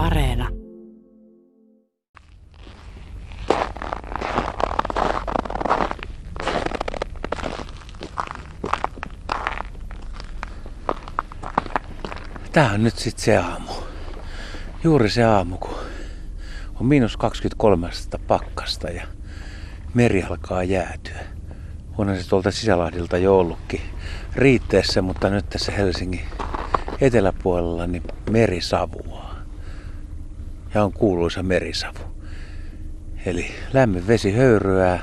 Areena. Tää on nyt sit se aamu. Juuri se aamu, kun on -23 astetta pakkasta ja meri alkaa jäätyä. Onhan se tuolta Sisälahdilta jo ollutkin riitteessä, mutta nyt tässä Helsingin eteläpuolella niin meri savuaa. Ja on kuuluisa merisavu. Eli lämmin vesi höyryää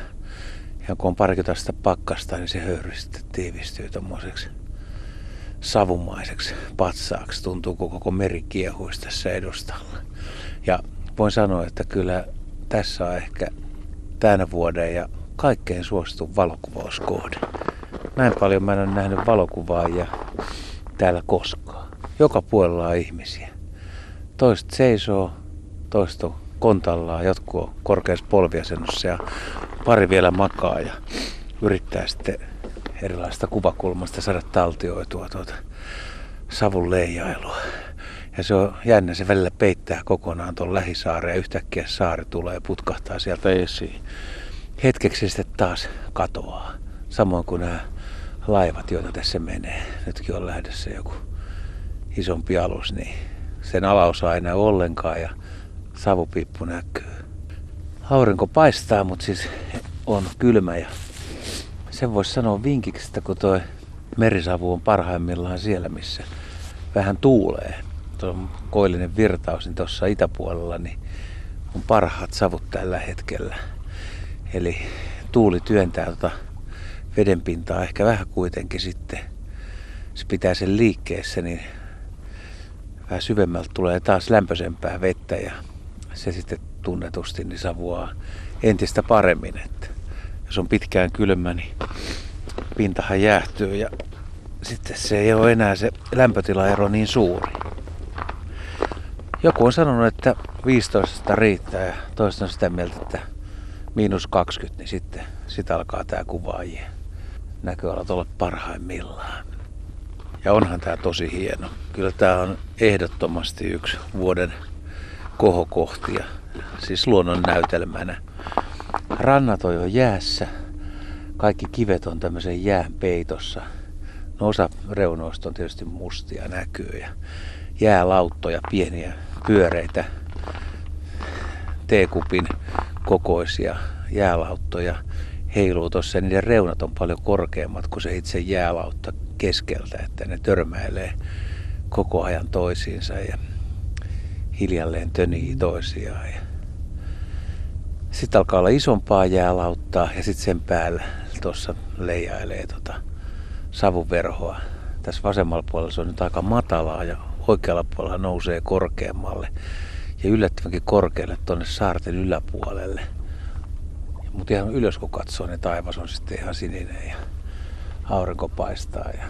ja kun on parikymmentä pakkasta, niin se höyry sitten tiivistyy tommoseksi savumaiseksi patsaaksi. Tuntuu koko meri kiehuisi tässä edustalla. Ja voin sanoa, että kyllä tässä on ehkä tänä vuoden ja kaikkein suosittu valokuvauskohde. Näin paljon mä en ole nähnyt valokuvaajia täällä koskaan. Joka puolella on ihmisiä. Toiset seisoo, toiset on kontallaan, jotkut on korkeassa polviasennossa ja pari vielä makaa ja yrittää sitten erilaista kuvakulmasta saada taltioitua tuota savun leijailua. Ja se on jännä, se välillä peittää kokonaan tuon lähisaaren ja yhtäkkiä saari tulee ja putkahtaa sieltä esiin. Hetkeksi sitten taas katoaa. Samoin kuin nämä laivat, joita tässä menee. Nytkin on lähdössä joku isompi alus, niin sen alaosa ei näy ollenkaan ja savupiippu näkyy. Aurinko paistaa, mutta siis on kylmä ja sen voisi sanoa vinkiksi, että kun toi merisavu on parhaimmillaan siellä, missä vähän tuulee. Tuo koillinen virtaus, niin tuossa itäpuolella niin on parhaat savut tällä hetkellä. Eli tuuli työntää tuota vedenpintaa ehkä vähän kuitenkin sitten. Se pitää sen liikkeessä, niin vähän syvemmältä tulee taas lämpöisempää vettä ja se sitten tunnetusti niin savuaa entistä paremmin. Että jos on pitkään kylmä, niin pintahan jäähtyy ja sitten se ei ole enää se lämpötilaero niin suuri. Joku on sanonut, että 15 riittää ja toiset on sitä mieltä, että -20, niin sitten sit alkaa tää kuvaajien näköalat olla parhaimmillaan. Ja onhan tää tosi hieno. Kyllä tää on ehdottomasti yksi vuoden kohokohtia, siis luonnon näytelmänä. Rannat on jo jäässä. Kaikki kivet on tämmöisen jään peitossa. No osa reunoista on tietysti mustia, näkyy. Ja jäälauttoja, pieniä pyöreitä, teekupin kokoisia jäälauttoja heiluu tuossa. Niiden reunat on paljon korkeammat kuin se itse jäälautta keskeltä, että ne törmäilee koko ajan toisiinsa ja hiljalleen tönii toisiaan. Sitten alkaa olla isompaa jäälauttaa ja sitten sen päällä tuossa leijailee savuverhoa. Tässä vasemmalla puolella se on nyt aika matalaa ja oikealla puolella nousee korkeammalle ja yllättävänkin korkealle tuonne saarten yläpuolelle. Mutta ihan ylös kun katsoo, niin taivas on sitten ihan sininen ja aurinko paistaa. Ja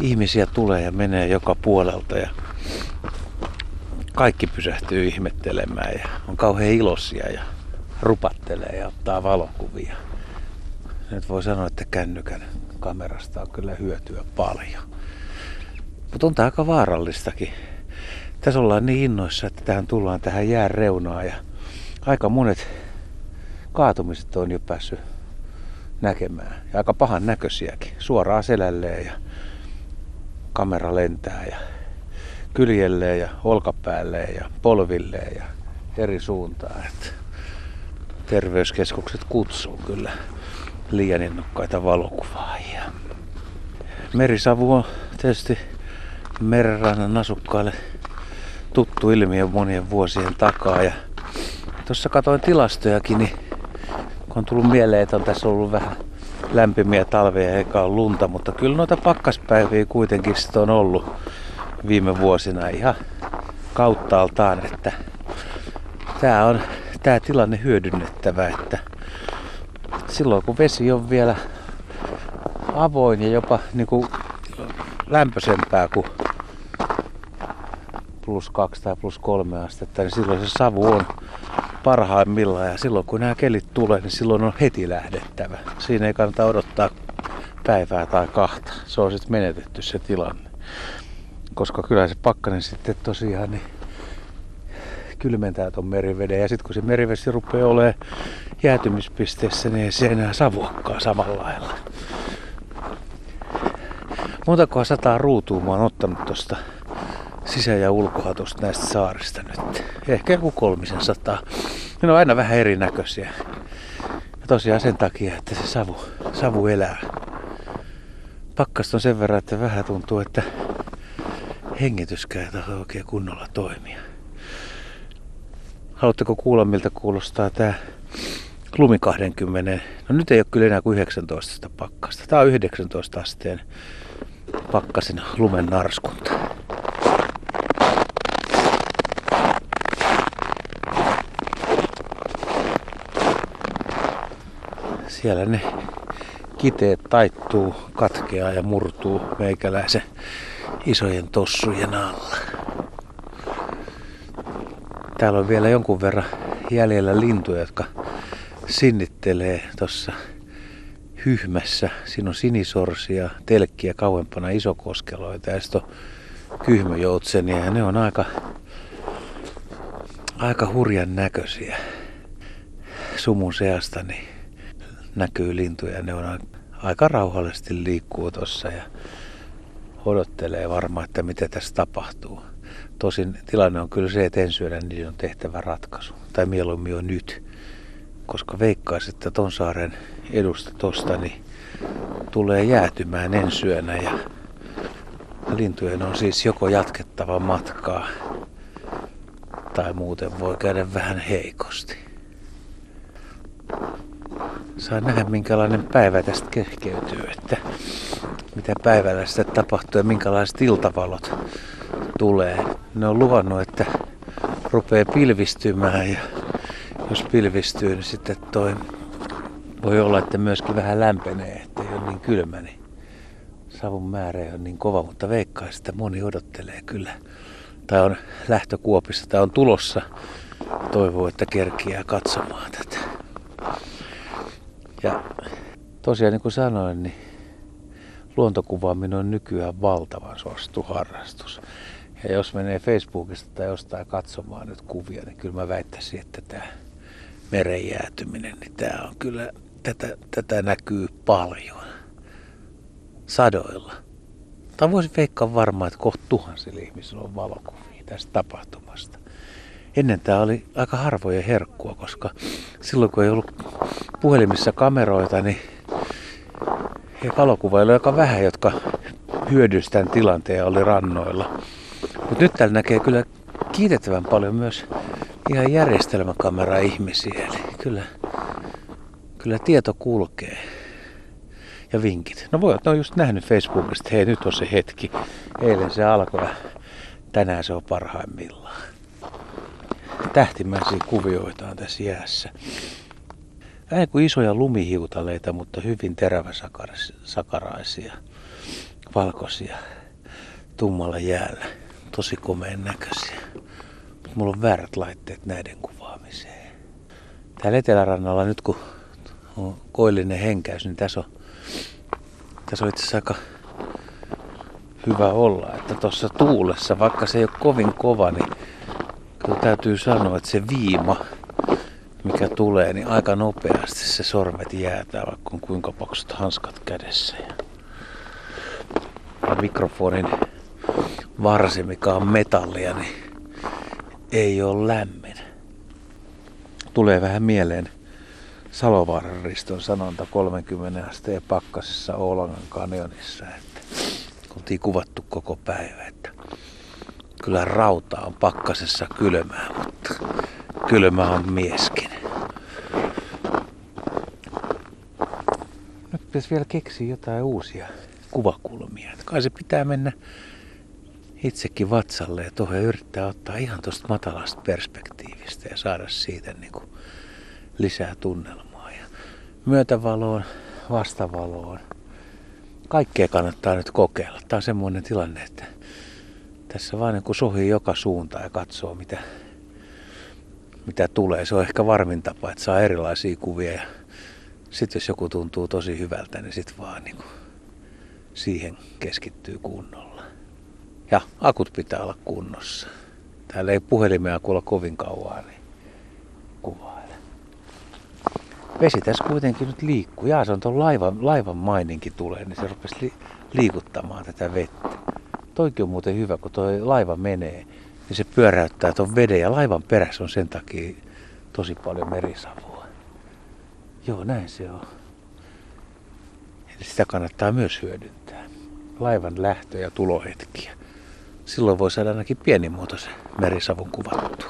ihmisiä tulee ja menee joka puolelta ja kaikki pysähtyy ihmettelemään ja on kauhean iloisia ja rupattelee ja ottaa valokuvia. Nyt voi sanoa, että kännykän kamerasta on kyllä hyötyä paljon. Mutta on tää aika vaarallistakin. Tässä ollaan niin innoissa, että tullaan tähän jään reunaan ja aika monet kaatumiset on jo päässyt näkemään. Ja aika pahan näköisiäkin. Suoraan selälleen ja kamera lentää ja kyljelleen ja olkapäälleen ja polvilleen ja eri suuntaan. Et terveyskeskukset kutsuu kyllä liian innokkaita valokuvaajia. Merisavu on tietysti merenrannan asukkaille tuttu ilmiö monien vuosien takaa. Ja tuossa katsoin tilastojakin, niin kun on tullut mieleen, että on tässä ollut vähän lämpimiä talveja eikä ole lunta, mutta kyllä noita pakkaspäiviä kuitenkin on ollut viime vuosina ihan kauttaaltaan, että tää on tää tilanne hyödynnettävä, että silloin kun vesi on vielä avoin ja jopa niin kuin lämpöisempää kuin +2 tai +3 astetta, niin silloin se savu on parhaimmillaan ja silloin kun nämä kelit tulee, niin silloin on heti lähdettävä. Siinä ei kannata odottaa päivää tai kahta. Se on sitten menetetty se tilanne. Koska kyllä se pakkanen sitten tosiaan niin kylmentää tuon meriveden. Ja sitten kun se merivesi rupeaa olemaan jäätymispisteessä, niin ei se enää savuakaan samalla lailla. Montakohan 100 ruutua mä oon ottanut tuosta sisä- ja ulkohatusta näistä saarista nyt. Ehkä joku 300. Ne on aina vähän erinäköisiä. Ja tosiaan sen takia, että se savu elää. Pakkasta on sen verran, että vähän tuntuu, että hengityskään ei tahdo oikein kunnolla toimia. Haluatteko kuulla, miltä kuulostaa tää lumi 20? No nyt ei ole kyllä enää kuin 19 pakkasta. Tää on 19 asteen pakkasen lumen narskunta. Siellä ne kiteet taittuu, katkeaa ja murtuu meikäläisen isojen tossujen alla. Täällä on vielä jonkun verran jäljellä lintuja, jotka sinnittelee tuossa hyhmässä. Siinä on sinisorsia, telkkiä, kauempana isokoskeloita ja sitten on kyhmöjoutsenia. Ja ne on aika hurjan näköisiä. Sumun seasta niin näkyy lintuja. Ne on aika rauhallisesti liikkuu tuossa ja odottelee varmaan, että mitä tässä tapahtuu. Tosin tilanne on kyllä se, että ensi yönä niiden on tehtävä ratkaisu. Tai mieluummin jo nyt. Koska veikkaisin, että ton saaren edusta tosta niin tulee jäätymään ensi yönä. Ja lintujen on siis joko jatkettava matkaa tai muuten voi käydä vähän heikosti. Saa nähdä, minkälainen päivä tästä kehkeytyy, että mitä päivällä sitä tapahtuu ja minkälaiset iltavalot tulee. Ne on luvannut, että rupeaa pilvistymään ja jos pilvistyy, niin sitten toi voi olla, että myöskin vähän lämpenee, ettei ole niin kylmä, niin savun määrä ei ole niin kova, mutta veikkaan, että moni odottelee kyllä. Tai on lähtökuopissa tai on tulossa. Toivoo, että kerkiää katsomaan tätä. Ja tosiaan niin kuin sanoin, niin luontokuvaaminen on nykyään valtavan suosittu harrastus. Ja jos menee Facebookista tai jostain katsomaan nyt kuvia, niin kyllä mä väittäisin, että tämä meren jäätyminen, niin tää on kyllä, tätä näkyy paljon. Sadoilla. Tai voisin veikkaa varmaan, että kohta tuhansilla ihmisillä on valokuvia tästä tapahtumasta. Ennen tämä oli aika harvojen herkkua, koska silloin kun ei ollut puhelimissa kameroita, niin valokuvailu aika vähän, jotka hyödynsivät tämän tilanteen, oli rannoilla. Mutta nyt täällä näkee kyllä kiitettävän paljon myös ihan järjestelmäkamera-ihmisiä, eli kyllä tieto kulkee ja vinkit. No voi, että on just nähnyt Facebookista, hei nyt on se hetki, eilen se alkoi ja tänään se on parhaimmillaan. Tähtimäisiä kuvioita on tässä jäässä. Vähän kuin isoja lumihiutaleita, mutta hyvin teräväsakaraisia, valkoisia, tummalla jäällä. Tosi komeen näköisiä. Mutta mulla on väärät laitteet näiden kuvaamiseen. Täällä etelärannalla nyt kun on koillinen henkäys, niin tässä on itse asiassa aika hyvä olla. Että tuossa tuulessa, vaikka se ei ole kovin kova, niin kyllä täytyy sanoa, että se viima, mikä tulee, niin aika nopeasti se sormet jäätää, vaikka on kuinka paksut hanskat kädessä. Ja mikrofonin varsi, mikä on metallia, niin ei ole lämmin. Tulee vähän mieleen Salovaaran Riston sanonta 30 asteen pakkasessa Oulangan kanjonissa, että oltiin kuvattu koko päivä, että kyllä rauta on pakkasessa kylmää, mutta kylmä on mieskin. Nyt pitäisi vielä keksiä jotain uusia kuvakulmia. Kai se pitää mennä itsekin vatsalle ja tuohon yrittää ottaa ihan tuosta matalasta perspektiivistä ja saada siitä niin kuin lisää tunnelmaa. Ja myötävaloon, vastavaloon. Kaikkea kannattaa nyt kokeilla. Tämä on semmoinen tilanne, että tässä vaan niin kuin sohii joka suuntaan ja katsoo mitä tulee. Se on ehkä varmin tapa, että saa erilaisia kuvia ja sitten jos joku tuntuu tosi hyvältä, niin sitten vaan niin kuin siihen keskittyy kunnolla. Ja akut pitää olla kunnossa. Täällä ei puhelimea kuulla kovin kauan, niin kuvaile. Vesi tässä kuitenkin nyt liikkuu. Jaa, se on tuon laivan maininkin tulee, niin se rupesi liikuttamaan tätä vettä. Toikin on muuten hyvä, kun tuo laiva menee, niin se pyöräyttää tuon veden ja laivan perässä on sen takia tosi paljon merisavua. Joo, näin se on. Eli sitä kannattaa myös hyödyntää. Laivan lähtö- ja tulohetkiä. Silloin voi saada ainakin pienimuotoisen merisavun kuvattua.